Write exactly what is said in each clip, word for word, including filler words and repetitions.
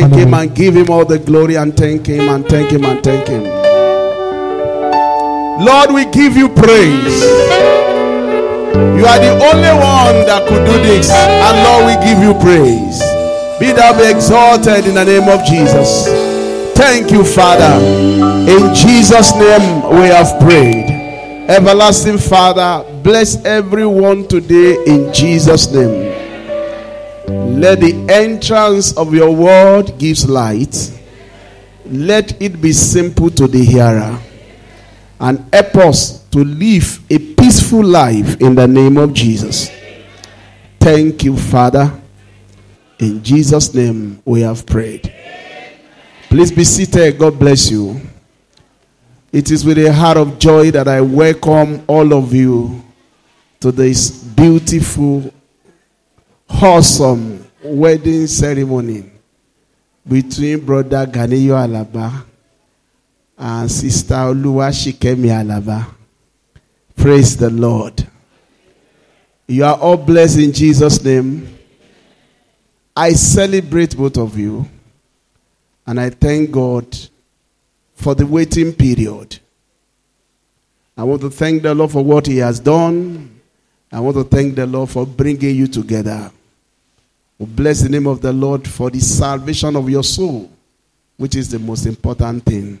Thank Him and give Him all the glory and thank Him and thank Him and thank Him. Lord, we give You praise. You are the only one that could do this, and Lord, we give You praise. Be Thou exalted in the name of Jesus. Thank You, Father. In Jesus' name we have prayed. Everlasting Father, bless everyone today in Jesus' name. Let the entrance of Your word gives light. Let it be simple to the hearer. And help us to live a peaceful life in the name of Jesus. Thank You, Father. In Jesus' name we have prayed. Please be seated. God bless you. It is with a heart of joy that I welcome all of you to this beautiful, awesome wedding ceremony between Brother Ganiyo Alaba and Sister Oluwaṣikemi Alaba. Praise the Lord. You are all blessed in Jesus' name. I celebrate both of you, and I thank God for the waiting period. I want to thank the Lord for what He has done. I want to thank the Lord for bringing you together. We bless the name of the Lord for the salvation of your soul, which is the most important thing.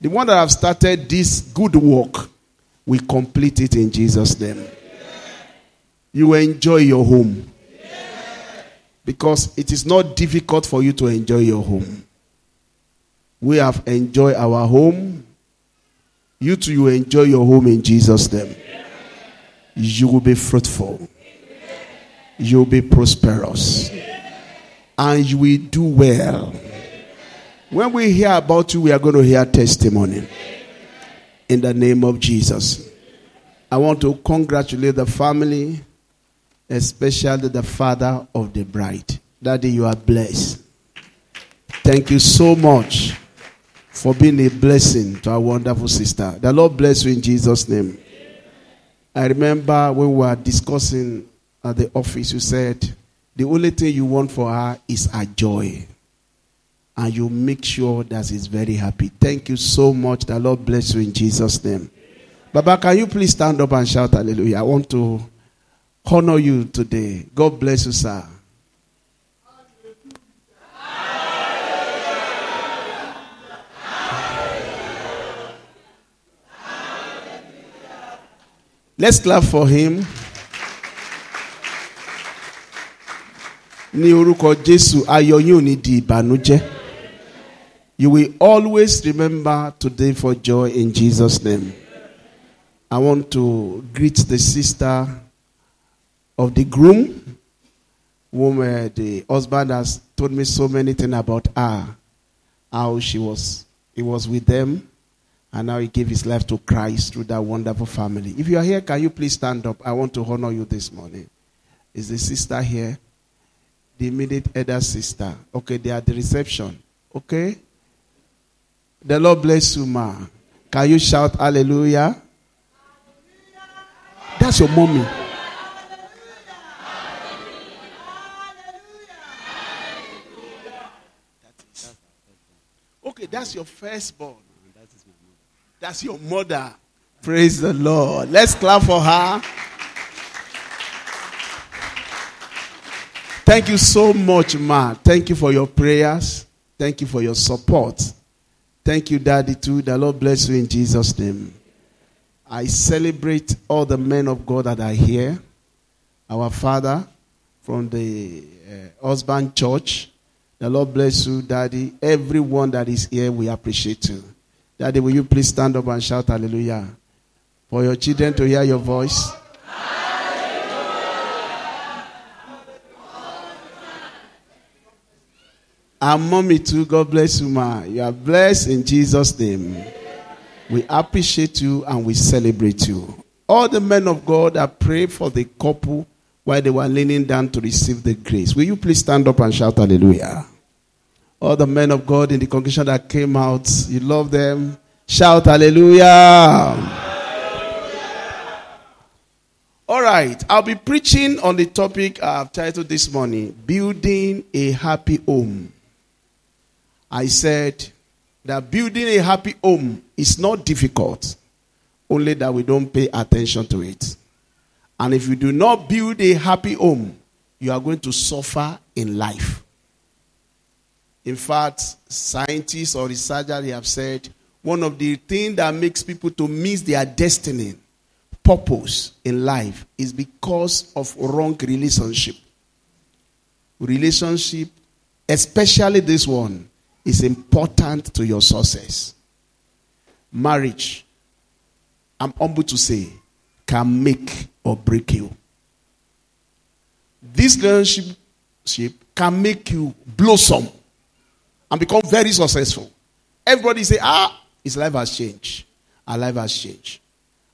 The one that have started this good work, we complete it in Jesus' name. You will enjoy your home, because it is not difficult for you to enjoy your home. We have enjoyed our home. You too, you enjoy your home in Jesus' name. You will be fruitful. You will be prosperous. And you will do well. When we hear about you, we are going to hear testimony. In the name of Jesus. I want to congratulate the family, especially the father of the bride. Daddy, you are blessed. Thank you so much for being a blessing to our wonderful sister. The Lord bless you in Jesus' name. I remember when we were discussing at the office, you said, the only thing you want for her is her joy. And you make sure that she's very happy. Thank you so much. The Lord bless you in Jesus' name. Baba, can you please stand up and shout hallelujah? I want to honor you today. God bless you, sir. Let's clap for him. Ní orúkọ Jésù, ayọ̀ yín ò ní di ìbànújẹ́. You will always remember today for joy in Jesus' name. I want to greet the sister of the groom, whom uh, the husband has told me so many things about her, how she was, he was with them. And now he gave his life to Christ through that wonderful family. If you are here, can you please stand up? I want to honor you this morning. Is the sister here? The immediate elder sister. Okay, they are at the reception. Okay? The Lord bless you, ma. Can you shout hallelujah? Hallelujah. That's your mommy. Hallelujah. Hallelujah. Hallelujah. Okay, that's your firstborn. That's your mother. Praise the Lord. Let's clap for her. Thank you so much, ma. Thank you for your prayers. Thank you for your support. Thank you, Daddy, too. The Lord bless you in Jesus' name. I celebrate all the men of God that are here. Our father from the uh, Osband Church. The Lord bless you, Daddy. Everyone that is here, we appreciate you. Daddy, will you please stand up and shout hallelujah? For your children to hear your voice. And mommy too, God bless you, ma. You are blessed in Jesus' name. We appreciate you and we celebrate you. All the men of God that prayed for the couple while they were leaning down to receive the grace. Will you please stand up and shout hallelujah? All the men of God in the congregation that came out, you love them. Shout hallelujah. Hallelujah. All right, I'll be preaching on the topic I've titled this morning, Building a Happy Home. I said that building a happy home is not difficult, only that we don't pay attention to it. And if you do not build a happy home, you are going to suffer in life. In fact, scientists or researchers have said one of the things that makes people to miss their destiny, purpose in life is because of wrong relationship. Relationship, especially this one, is important to your success. Marriage, I'm humble to say, can make or break you. This relationship can make you blossom and become very successful. Everybody say, ah, his life has changed. Our life has changed.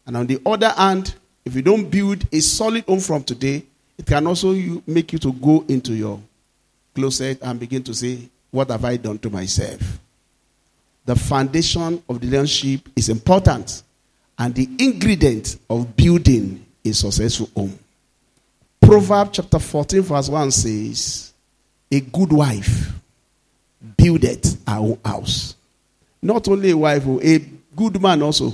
And on the other hand, if you don't build a solid home from today, it can also you, make you to go into your closet and begin to say, what have I done to myself? The foundation of the relationship is important, and the ingredient of building a successful home. Proverbs chapter fourteen verse one says, a good wife buildeth her own house. Not only a wife, a good man also.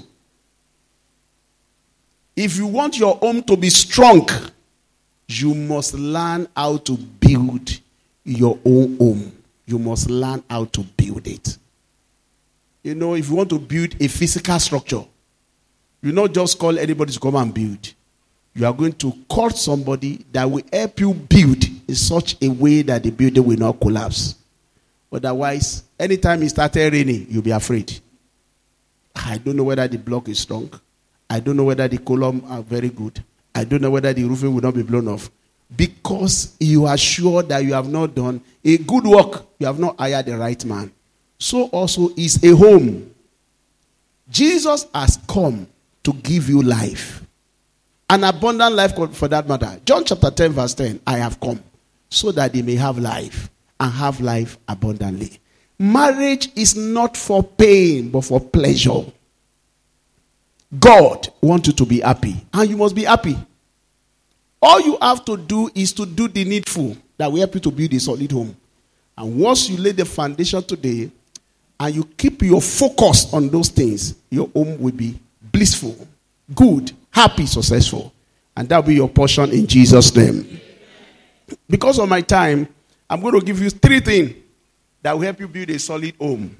If you want your home to be strong, you must learn how to build your own home. You must learn how to build it. You know, if you want to build a physical structure, you not just call anybody to come and build. You are going to call somebody that will help you build in such a way that the building will not collapse. Otherwise, anytime it started raining, you'll be afraid. I don't know whether the block is strong. I don't know whether the column are very good. I don't know whether the roofing will not be blown off. Because you are sure that you have not done a good work. You have not hired the right man. So also is a home. Jesus has come to give you life. An abundant life for that matter. John chapter ten verse ten. I have come so that they may have life. And have life abundantly. Marriage is not for pain but for pleasure. God wants you to be happy. And you must be happy. All you have to do is to do the needful. That will help you to build a solid home. And once you lay the foundation today, and you keep your focus on those things, your home will be blissful, good, happy, successful. And that will be your portion in Jesus' name. Because of my time, I'm going to give you three things that will help you build a solid home.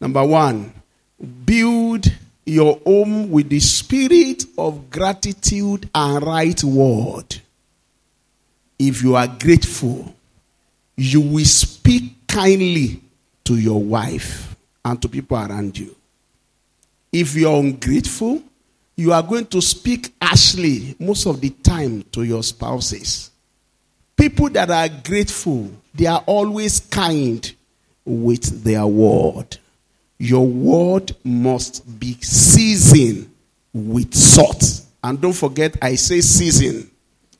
Number one, build your home with the spirit of gratitude and right word. If you are grateful, you will speak kindly to your wife and to people around you. If you are ungrateful, you are going to speak harshly most of the time to your spouses. People that are grateful, they are always kind with their word. Your word must be seasoned with salt. And don't forget, I say seasoned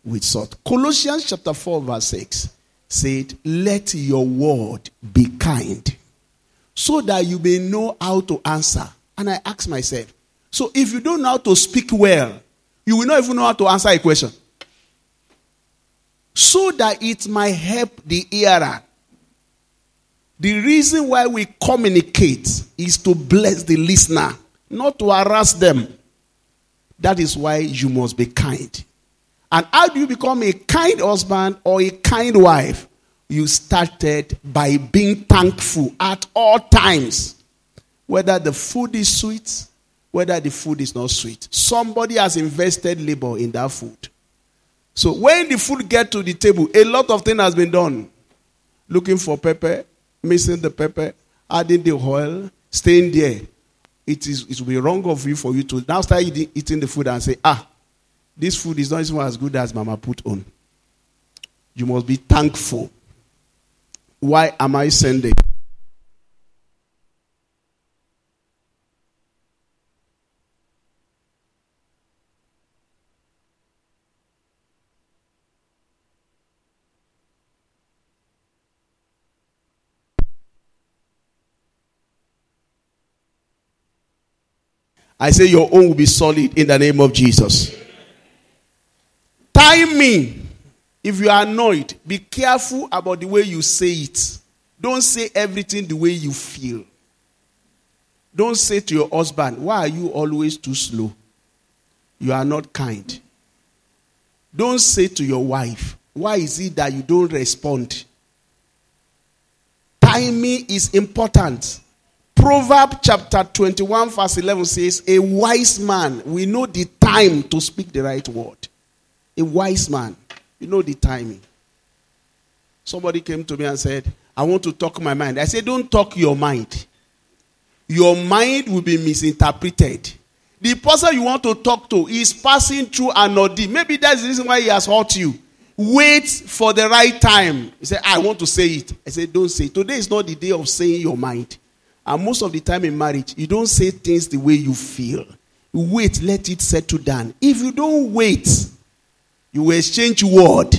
with salt. Colossians chapter four verse six said, let your word be kind, so that you may know how to answer. And I ask myself, so if you don't know how to speak well, you will not even know how to answer a question. So that it might help the hearer. The reason why we communicate is to bless the listener, not to harass them. That is why you must be kind. And how do you become a kind husband or a kind wife? You started by being thankful at all times. Whether the food is sweet, whether the food is not sweet. Somebody has invested labor in that food. So when the food gets to the table, a lot of things has been done. Looking for pepper, mixing the pepper, adding the oil, staying there. It is it will be wrong of you for you to now start eating, eating the food and say, ah, this food is not even as good as Mama put on. You must be thankful. Why am I sending? I say your own will be solid in the name of Jesus. Timing. If you are annoyed, be careful about the way you say it. Don't say everything the way you feel. Don't say to your husband, why are you always too slow? You are not kind. Don't say to your wife, why is it that you don't respond? Timing is important. Proverbs chapter twenty-one verse eleven says, a wise man will know the time to speak the right word. A wise man, you know the timing. Somebody came to me and said, I want to talk my mind. I said, don't talk your mind. Your mind will be misinterpreted. The person you want to talk to is passing through an ordeal. Maybe that's the reason why he has hurt you. Wait for the right time. He said, I want to say it. I said, don't say it. Today is not the day of saying your mind. And most of the time in marriage, you don't say things the way you feel. You wait, let it settle down. If you don't wait, you will exchange word.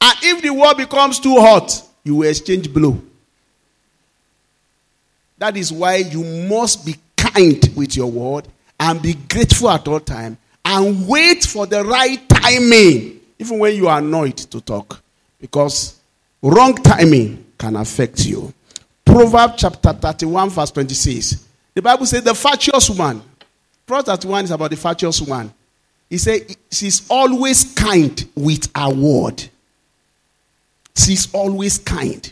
And if the word becomes too hot, you will exchange blow. That is why you must be kind with your word and be grateful at all times and wait for the right timing, even when you are annoyed to talk, because wrong timing can affect you. Proverbs chapter thirty-one verse twenty-six. The Bible says the virtuous woman. Proverbs thirty-one is about the virtuous woman. He said she's always kind with her word. She's always kind.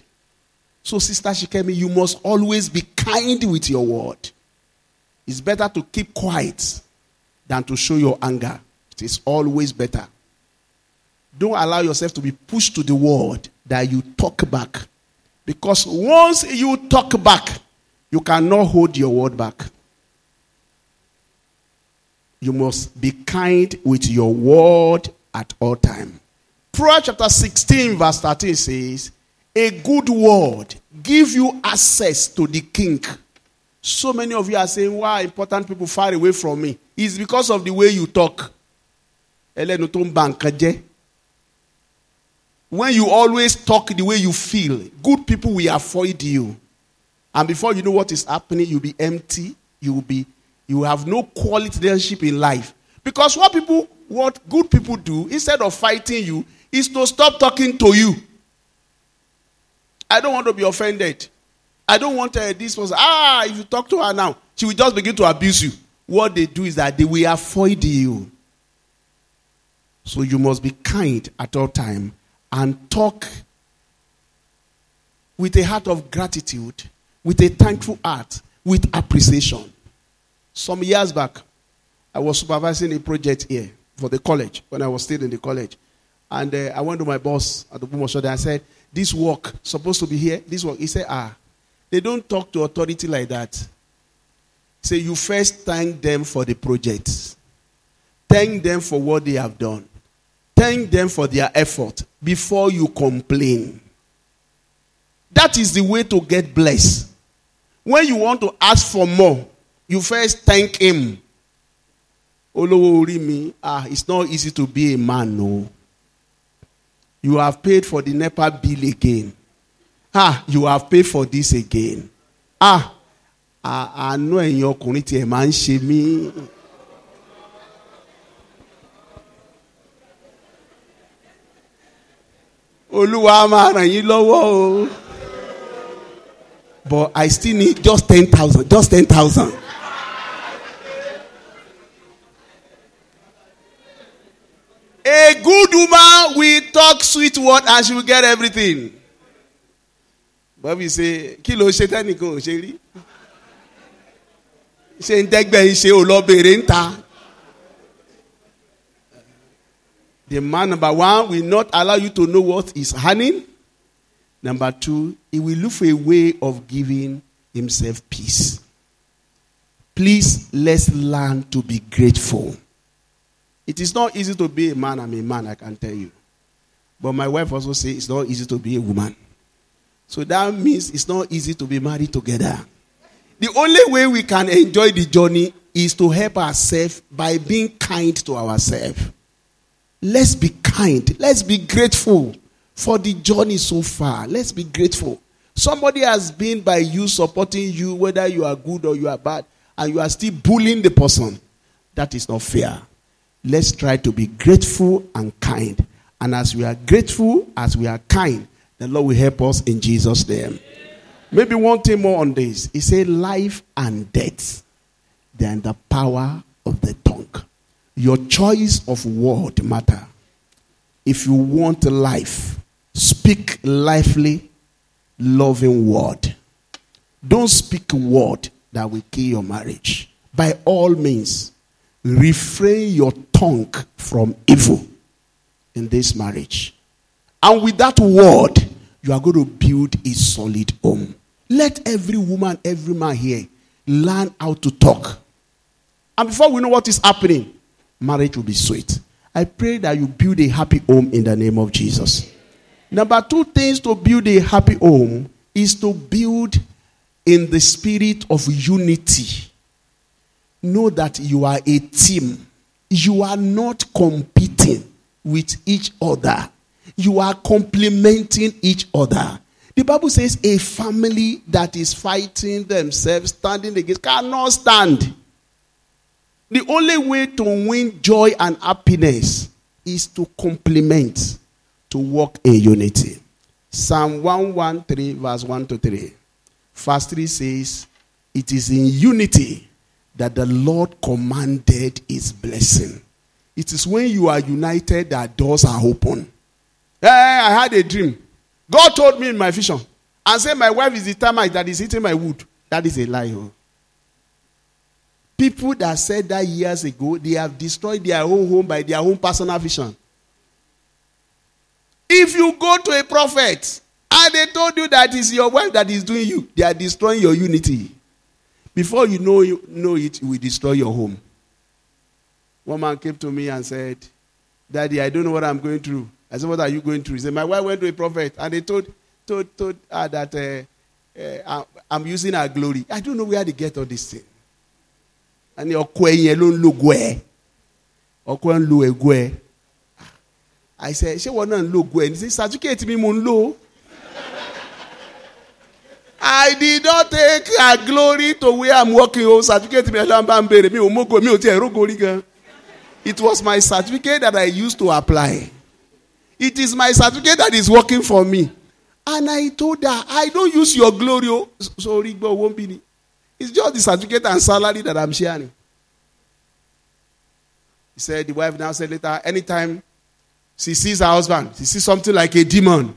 So Sister Shikemi, you must always be kind with your word. It's better to keep quiet than to show your anger. It is always better. Don't allow yourself to be pushed to the word that you talk back. Because once you talk back, you cannot hold your word back. You must be kind with your word at all times. Proverbs chapter sixteen verse thirteen says, a good word give you access to the king. So many of you are saying, why are important people far away from me? It's because of the way you talk. When you always talk the way you feel, good people will avoid you. And before you know what is happening, you'll be empty. You'll be, you have no quality relationship in life. Because what people, what good people do, instead of fighting you, is to stop talking to you. I don't want to be offended. I don't want uh, this person. Ah, if you talk to her now, she will just begin to abuse you. What they do is that they will avoid you. So you must be kind at all times and talk with a heart of gratitude, with a thankful heart, with appreciation. Some years back, I was supervising a project here for the college, when I was still in the college. And uh, I went to my boss at the Bumashoda and I said, this work supposed to be here, this work. He said, ah, they don't talk to authority like that. Say, you first thank them for the project. Thank them for what they have done. Thank them for their effort before you complain. That is the way to get blessed. When you want to ask for more, you first thank him. Olowo ori mi, ah, it's not easy to be a man, no. You have paid for the Nepa bill again. Ah, you have paid for this again. Ah, I know in your community, a man shame me. But I still need just ten thousand. Just ten thousand. A good woman will talk sweet word and she will get everything. But we say, Kilo Shetaniko, Sherry. She integbe she oloberinta. The man, number one, will not allow you to know what is happening. Number two, he will look for a way of giving himself peace. Please, let's learn to be grateful. It is not easy to be a man. I'm a man, I can tell you. But my wife also says it's not easy to be a woman. So that means it's not easy to be married together. The only way we can enjoy the journey is to help ourselves by being kind to ourselves. Let's be kind. Let's be grateful for the journey so far. Let's be grateful. Somebody has been by you, supporting you, whether you are good or you are bad, and you are still bullying the person. That is not fair. Let's try to be grateful and kind. And as we are grateful, as we are kind, the Lord will help us in Jesus' name. Maybe one thing more on this. He said, life and death, they are in the power of the tongue. Your choice of word matter. If you want life, speak lively, loving word. Don't speak a word that will kill your marriage. By all means, refrain your tongue from evil in this marriage. And with that word, you are going to build a solid home. Let every woman, every man here learn how to talk. And before we know what is happening, marriage will be sweet. I pray that you build a happy home in the name of Jesus. Number two things to build a happy home is to build in the spirit of unity. Know that you are a team. You are not competing with each other. You are complementing each other. The Bible says a family that is fighting themselves, standing against, cannot stand. The only way to win joy and happiness is to complement, to walk in unity. Psalm one thirteen, verse one to three. Verse three says, it is in unity that the Lord commanded his blessing. It is when you are united that doors are open. Hey, I had a dream. God told me in my vision and said, my wife is the termite that is eating my wood. That is a lie. Huh? People that said that years ago, they have destroyed their own home by their own personal vision. If you go to a prophet and they told you that it's your wife that is doing you, they are destroying your unity. Before you know, you know it, you will destroy your home. One man came to me and said, Daddy, I don't know what I'm going through. I said, what are you going through? He said, my wife went to a prophet and they told, told, told her that uh, uh, I'm using her glory. I don't know where they get all this thing. And your queen alone look where, or queen look where. I said, she wanna look where. He says, educate me, mon low. I did not take her glory to where I'm working. Oh, certificate me, alambambere me, omogo me oti erogoriga. It was my certificate that I used to apply. It is my certificate that is working for me. And I told her, I don't use your glory. Oh, sorry, but won't be. It's just the certificate and salary that I'm sharing. He said, the wife now said later, anytime she sees her husband, she sees something like a demon.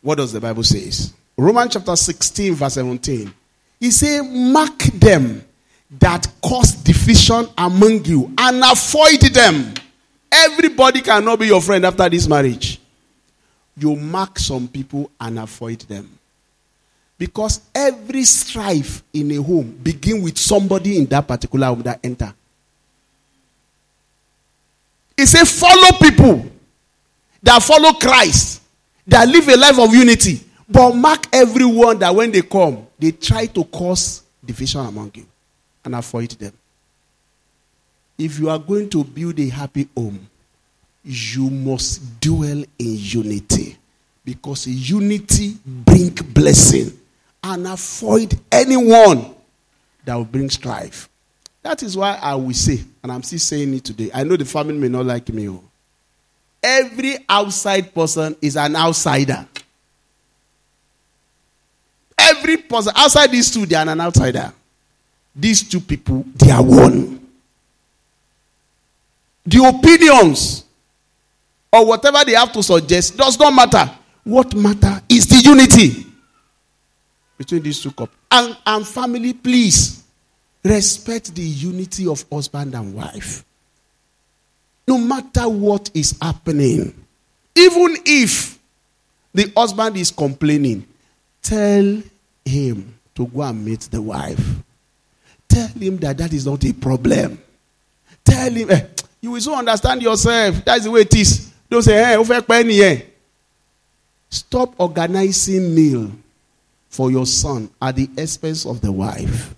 What does the Bible say? Romans chapter sixteen, verse seventeen. He said, mark them that cause division among you and avoid them. Everybody cannot be your friend after this marriage. You mark some people and avoid them. Because every strife in a home begins with somebody in that particular home that enter. It says follow people that follow Christ, that live a life of unity. But mark everyone that when they come, they try to cause division among you and avoid them. If you are going to build a happy home, you must dwell in unity. Because unity brings blessing. And avoid anyone that will bring strife. That is why I will say, and I'm still saying it today, I know the family may not like me. Every outside person is an outsider. Every person, outside these two, they are an outsider. These two people, they are one. The opinions or whatever they have to suggest does not matter. What matters is the unity between these two couples. And, and family, please respect the unity of husband and wife. No matter what is happening, even if the husband is complaining, tell him to go and meet the wife. Tell him that that is not a problem. Tell him, eh, you will so understand yourself. That's the way it is. Don't say, hey, over penny, eh? Stop organizing meal for your son at the expense of the wife.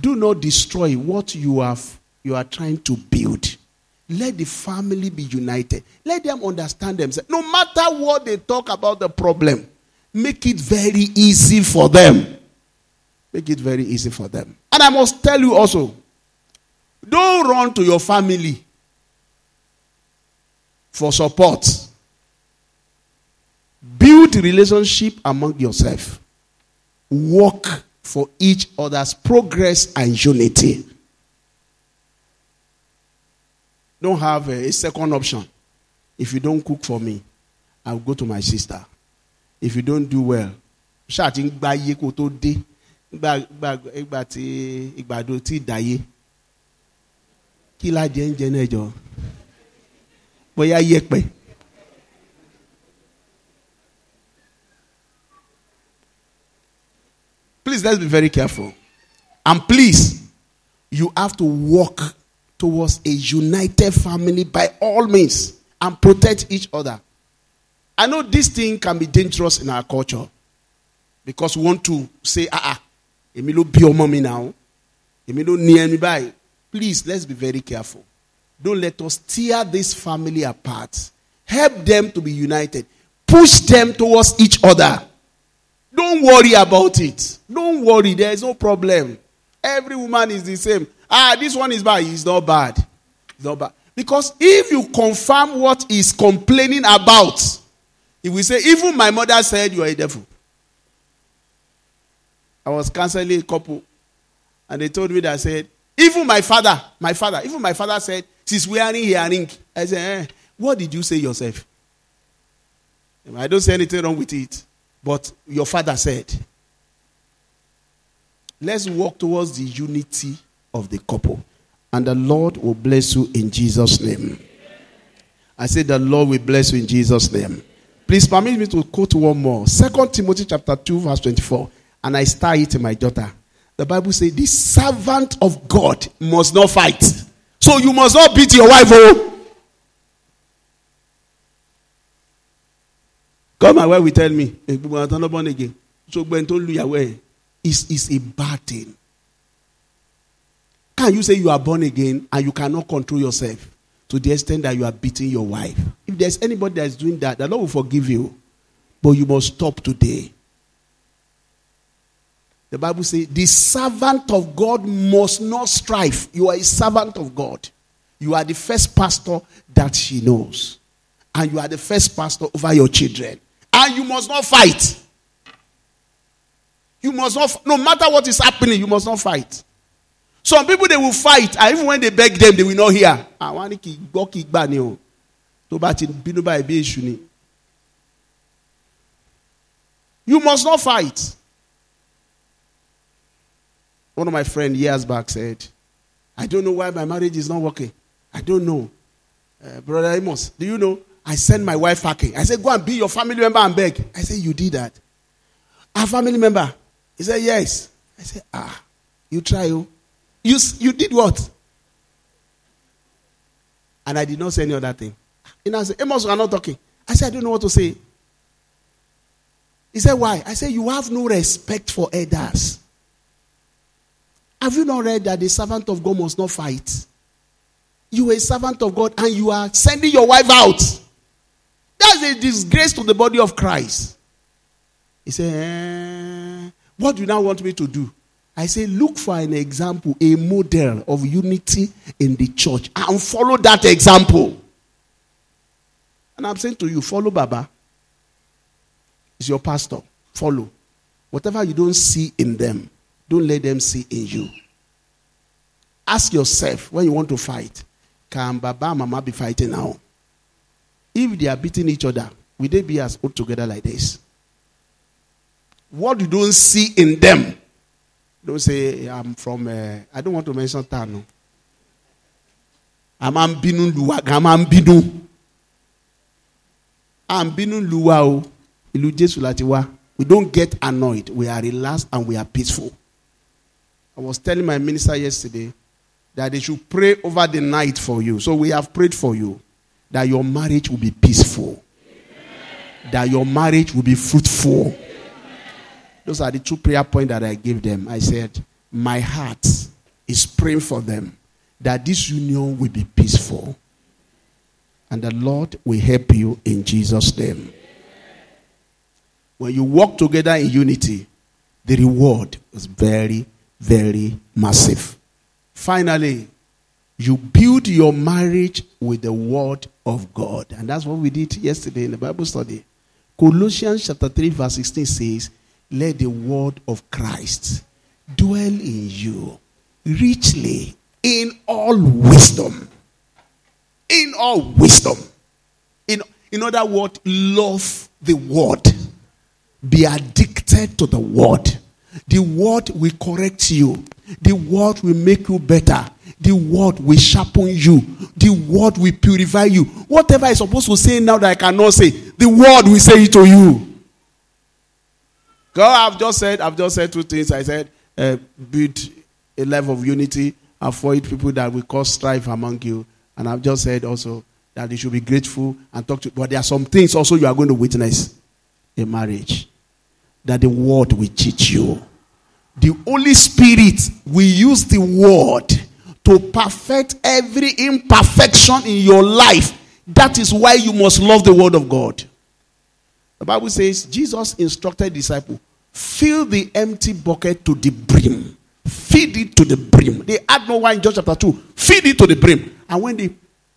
Do not destroy what you have, you are trying to build. Let the family be united. Let them understand themselves. No matter what they talk about the problem, make it very easy for them. Make it very easy for them. And I must tell you also, don't run to your family for support. Build relationship among yourself. Work for each other's progress and unity. Don't have a, a second option. If you don't cook for me, I'll go to my sister. If you don't do well, shouting by Yekoto D. Kila Jengenejo. Boya Yekpe. Please, let's be very careful. And please, you have to work towards a united family by all means and protect each other. I know this thing can be dangerous in our culture because we want to say, ah, ah, Emilio be your mommy now. Emilio near me by. Please, let's be very careful. Don't let us tear this family apart. Help them to be united. Push them towards each other. Don't worry about it. Don't worry. There is no problem. Every woman is the same. Ah, this one is bad. It's not bad. It's not bad. Because if you confirm what he's complaining about, he will say, even my mother said you are a devil. I was counseling a couple, and they told me that I said, even my father, my father, even my father said, she's wearing earring. I said, eh, what did you say yourself? I don't say anything wrong with it. But your father said, let's walk towards the unity of the couple. And the Lord will bless you in Jesus' name. I said the Lord will bless you in Jesus' name. Please permit me to quote one more. Second Timothy chapter two verse twenty-four. And I star it in my daughter. The Bible says the servant of God must not fight. So you must not beat your wife. Oh. Come and where we tell me, again. So when told you away, it's it's a bad thing. Can you say you are born again and you cannot control yourself to the extent that you are beating your wife? If there's anybody that's doing that, the Lord will forgive you. But you must stop today. The Bible says the servant of God must not strive. You are a servant of God. You are the first pastor that she knows. And you are the first pastor over your children. And you must not fight. You must not, no matter what is happening, you must not fight. Some people, they will fight, and even when they beg them, they will not hear. You must not fight. One of my friends years back said, I don't know why my marriage is not working. I don't know. Uh, Brother Amos, do you know? I sent my wife packing. I said, go and be your family member and beg. I said, you did that. A family member? He said, yes. I said, ah, you try. You, you, you did what? And I did not say any other thing. And I said, Amos, we are not talking. I said, I don't know what to say. He said, why? I said, you have no respect for elders. Have you not read that the servant of God must not fight? You are a servant of God and you are sending your wife out. That's a disgrace to the body of Christ. He said, eh, what do you now want me to do? I say, look for an example, a model of unity in the church and follow that example. And I'm saying to you, follow Baba. He's your pastor. Follow. Whatever you don't see in them, don't let them see in you. Ask yourself when you want to fight. Can Baba and Mama be fighting now? If they are beating each other, will they be as old together like this? What you don't see in them, don't say, I'm from, uh, I don't want to mention Tano. I'm Ambinu Luwa, I'm Ambinu. Ambinu Luwa, Iluje Sulatiwa. We don't get annoyed. We are relaxed and we are peaceful. I was telling my minister yesterday that they should pray over the night for you. So we have prayed for you that your marriage will be peaceful. Amen. That your marriage will be fruitful. Amen. Those are the two prayer points that I gave them. I said, my heart is praying for them that this union will be peaceful. And the Lord will help you in Jesus' name. Amen. When you walk together in unity, the reward is very, very massive. Finally, you build your marriage with the word of God. And that's what we did yesterday in the Bible study. Colossians chapter three verse sixteen says, let the word of Christ dwell in you richly in all wisdom. In all wisdom. In, in other words, love the word. Be addicted to the word. The word will correct you. The word will make you better. The word will sharpen you. The word will purify you. Whatever I'm supposed to say now that I cannot say, the word will say it to you. God, I've just said, I've just said two things. I said, uh, build a life of unity, avoid people that will cause strife among you. And I've just said also that you should be grateful and talk to. But there are some things also you are going to witness in marriage that the word will teach you. The Holy Spirit will use the word to perfect every imperfection in your life. That is why you must love the word of God. The Bible says, Jesus instructed disciples, fill the empty bucket to the brim. Feed it to the brim. They had no wine in John chapter two. Feed it to the brim. And when they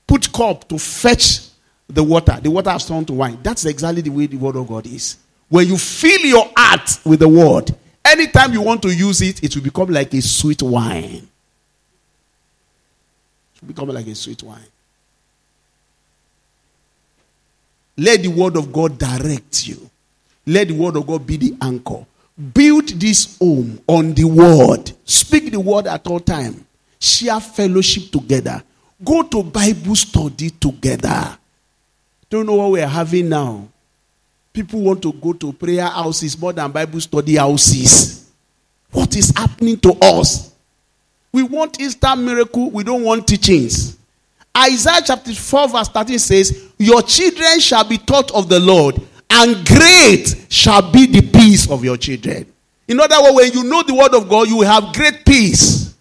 put cup to fetch the water, the water has turned to wine. That's exactly the way the word of God is. When you fill your heart with the word, anytime you want to use it, it will become like a sweet wine. It will become like a sweet wine. Let the word of God direct you. Let the word of God be the anchor. Build this home on the word. Speak the word at all times. Share fellowship together. Go to Bible study together. Don't know what we're having now. People want to go to prayer houses more than Bible study houses. What is happening to us? We want instant miracle. We don't want teachings. Isaiah chapter four verse thirteen says, your children shall be taught of the Lord, and great shall be the peace of your children. In other words, when you know the word of God, you will have great peace.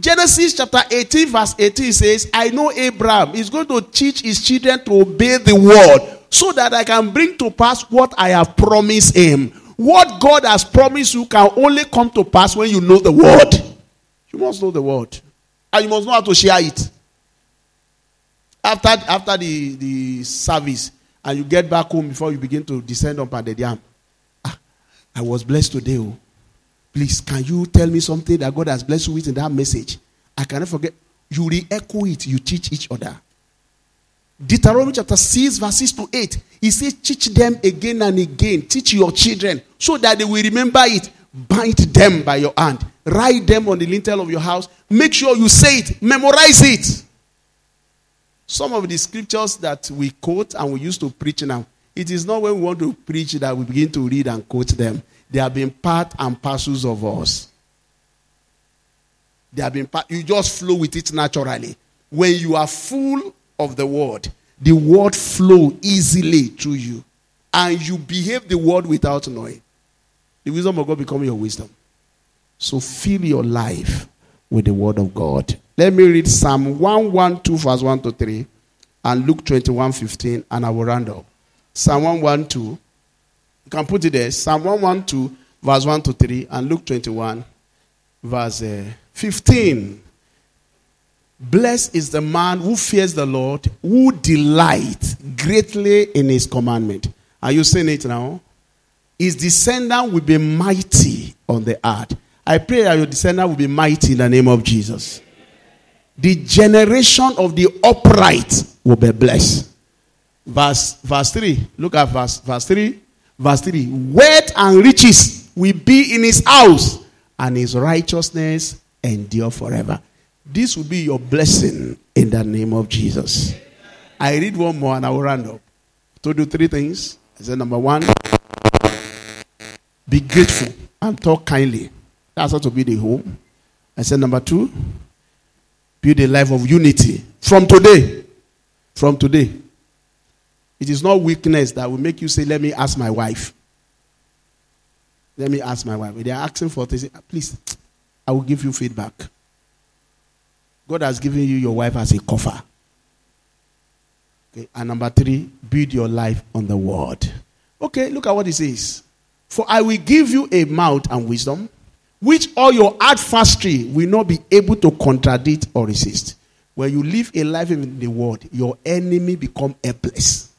Genesis chapter eighteen verse eighteen says, I know Abraham is going to teach his children to obey the word, so that I can bring to pass what I have promised him. What God has promised you can only come to pass when you know the word. You must know the word. And you must know how to share it. After, after the, the service, and you get back home before you begin to descend upon the dam. Ah, I was blessed today. Oh. Please, can you tell me something that God has blessed you with in that message? I cannot forget. You re-echo it. You teach each other. Deuteronomy chapter six verse six to eight. He says, teach them again and again. Teach your children so that they will remember it. Bind them by your hand. Write them on the lintel of your house. Make sure you say it. Memorize it. Some of the scriptures that we quote and we used to preach now, it is not when we want to preach that we begin to read and quote them. They have been part and parcels of us. They have been part. You just flow with it naturally. When you are full of the word, the word flow easily through you, and you behave the word without knowing. The wisdom of God become your wisdom. So fill your life with the word of God. Let me read Psalm one twelve verse one to three and Luke twenty-one fifteen, and I will round up. Psalm one twelve. You can put it there. Psalm one twelve verse one to three and Luke twenty-one verse fifteen. Blessed is the man who fears the Lord, who delights greatly in his commandment. Are you seeing it now? His descendant will be mighty on the earth. I pray that your descendant will be mighty in the name of Jesus. The generation of the upright will be blessed. Verse, verse three. Look at verse, verse three. Verse three. Wealth and riches will be in his house, and his righteousness endure forever. This will be your blessing in the name of Jesus. I read one more and I will round up. To do three things. I said, number one, be grateful and talk kindly. That's how to build a home. I said, number two, build a life of unity. From today, from today, it is not weakness that will make you say, let me ask my wife. Let me ask my wife. If they are asking for this, please, I will give you feedback. God has given you your wife as a coffer. Okay, and number three, build your life on the word. Okay, look at what it says. For I will give you a mouth and wisdom, which all your adversary will not be able to contradict or resist. When you live a life in the world, your enemy become helpless.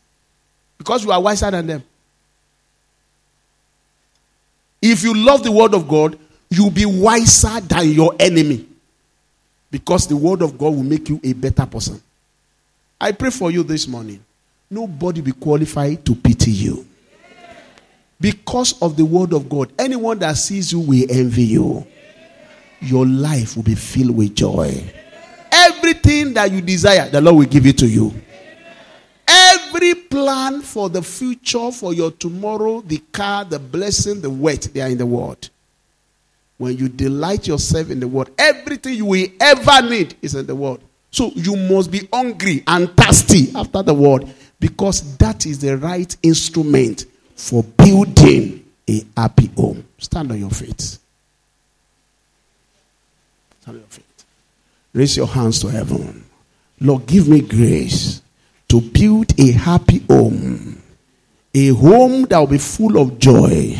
Because you are wiser than them. If you love the word of God, you'll be wiser than your enemy. Because the word of God will make you a better person. I pray for you this morning. Nobody be qualified to pity you. Because of the word of God, anyone that sees you will envy you. Your life will be filled with joy. Everything that you desire, the Lord will give it to you. Every plan for the future, for your tomorrow, the car, the blessing, the wealth, they are in the word. When you delight yourself in the word, everything you will ever need is in the word. So you must be hungry and thirsty after the word, because that is the right instrument for building a happy home. Stand on your feet. Stand on your feet. Raise your hands to heaven. Lord, give me grace to build a happy home. A home that will be full of joy,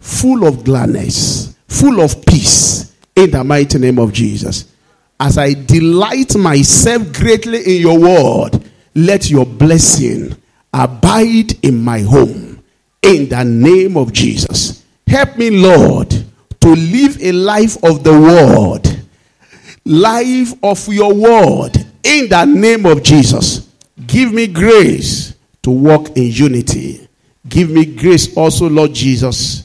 full of gladness, full of peace, in the mighty name of Jesus. As I delight myself greatly in your word, let your blessing abide in my home, in the name of Jesus. Help me, Lord, to live a life of the word, life of your word, in the name of Jesus. Give me grace to walk in unity. Give me grace also, Lord Jesus,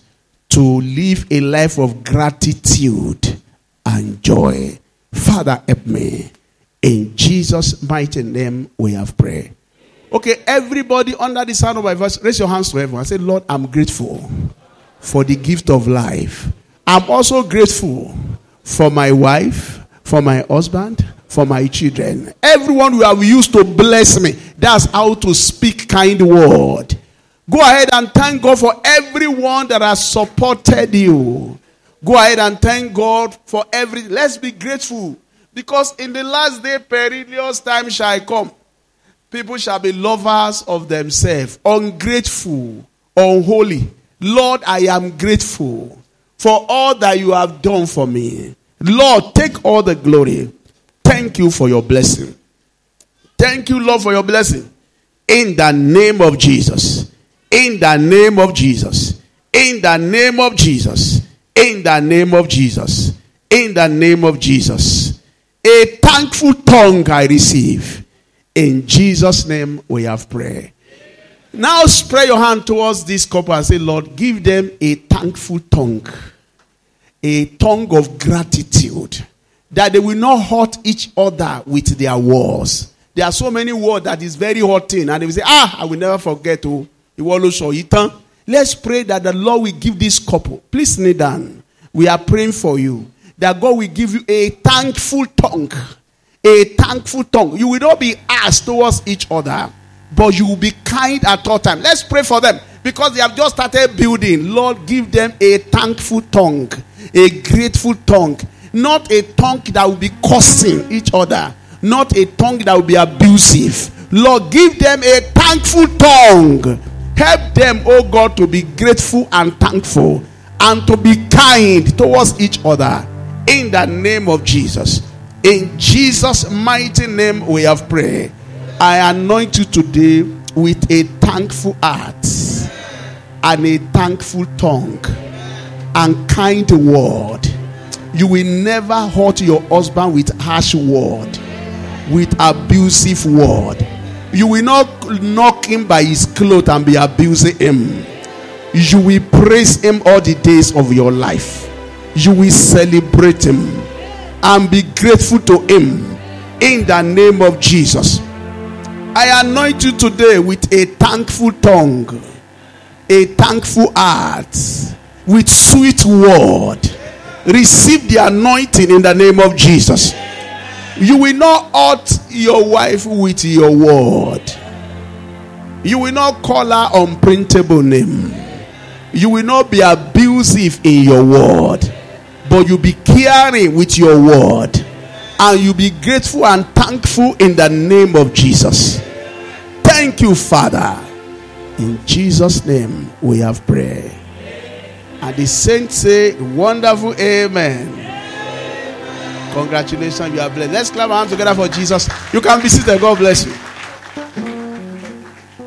to live a life of gratitude and joy. Father, help me. In Jesus' mighty name we have prayed. Okay, everybody under the sound of my voice, raise your hands to heaven and say, Lord, I'm grateful for the gift of life. I'm also grateful for my wife, for my husband, for my children. Everyone who have used to bless me. That's how to speak kind word. Go ahead and thank God for everyone that has supported you. Go ahead and thank God for everything. Let's be grateful. Because in the last day, perilous time shall come. People shall be lovers of themselves, ungrateful, unholy. Lord, I am grateful for all that you have done for me. Lord, take all the glory. Thank you for your blessing. Thank you, Lord, for your blessing. In the name of Jesus. In the name of Jesus. In the name of Jesus. In the name of Jesus. In the name of Jesus. A thankful tongue I receive. In Jesus' name we have prayer. Now spread your hand towards this couple and say, Lord, give them a thankful tongue. A tongue of gratitude. That they will not hurt each other with their words. There are so many words that is very hurting. And they will say, ah, I will never forget to. Let's pray that the Lord will give this couple. Please kneel down. We are praying for you. That God will give you a thankful tongue. A thankful tongue. You will not be harsh towards each other. But you will be kind at all times. Let's pray for them. Because they have just started building. Lord, give them a thankful tongue. A grateful tongue. Not a tongue that will be cursing each other. Not a tongue that will be abusive. Lord, give them a thankful tongue. Help them, oh God, to be grateful and thankful and to be kind towards each other. In the name of Jesus. In Jesus' mighty name we have prayed. I anoint you today with a thankful heart and a thankful tongue and kind word. You will never hurt your husband with harsh word, with abusive word. You will not knock him by his clothes and be abusing him. You will praise him all the days of your life. You will celebrate him and be grateful to him. In the name of Jesus. I anoint you today with a thankful tongue, a thankful heart, with sweet word. Receive the anointing in the name of Jesus. You will not hurt your wife with your word. You will not call her unprintable name. You will not be abusive in your word. But you'll be caring with your word. And you'll be grateful and thankful in the name of Jesus. Thank you, Father. In Jesus' name we have prayed. And the saints say, wonderful amen. Congratulations, you are blessed. Let's clap our hands together for Jesus. You can be seated. God bless you.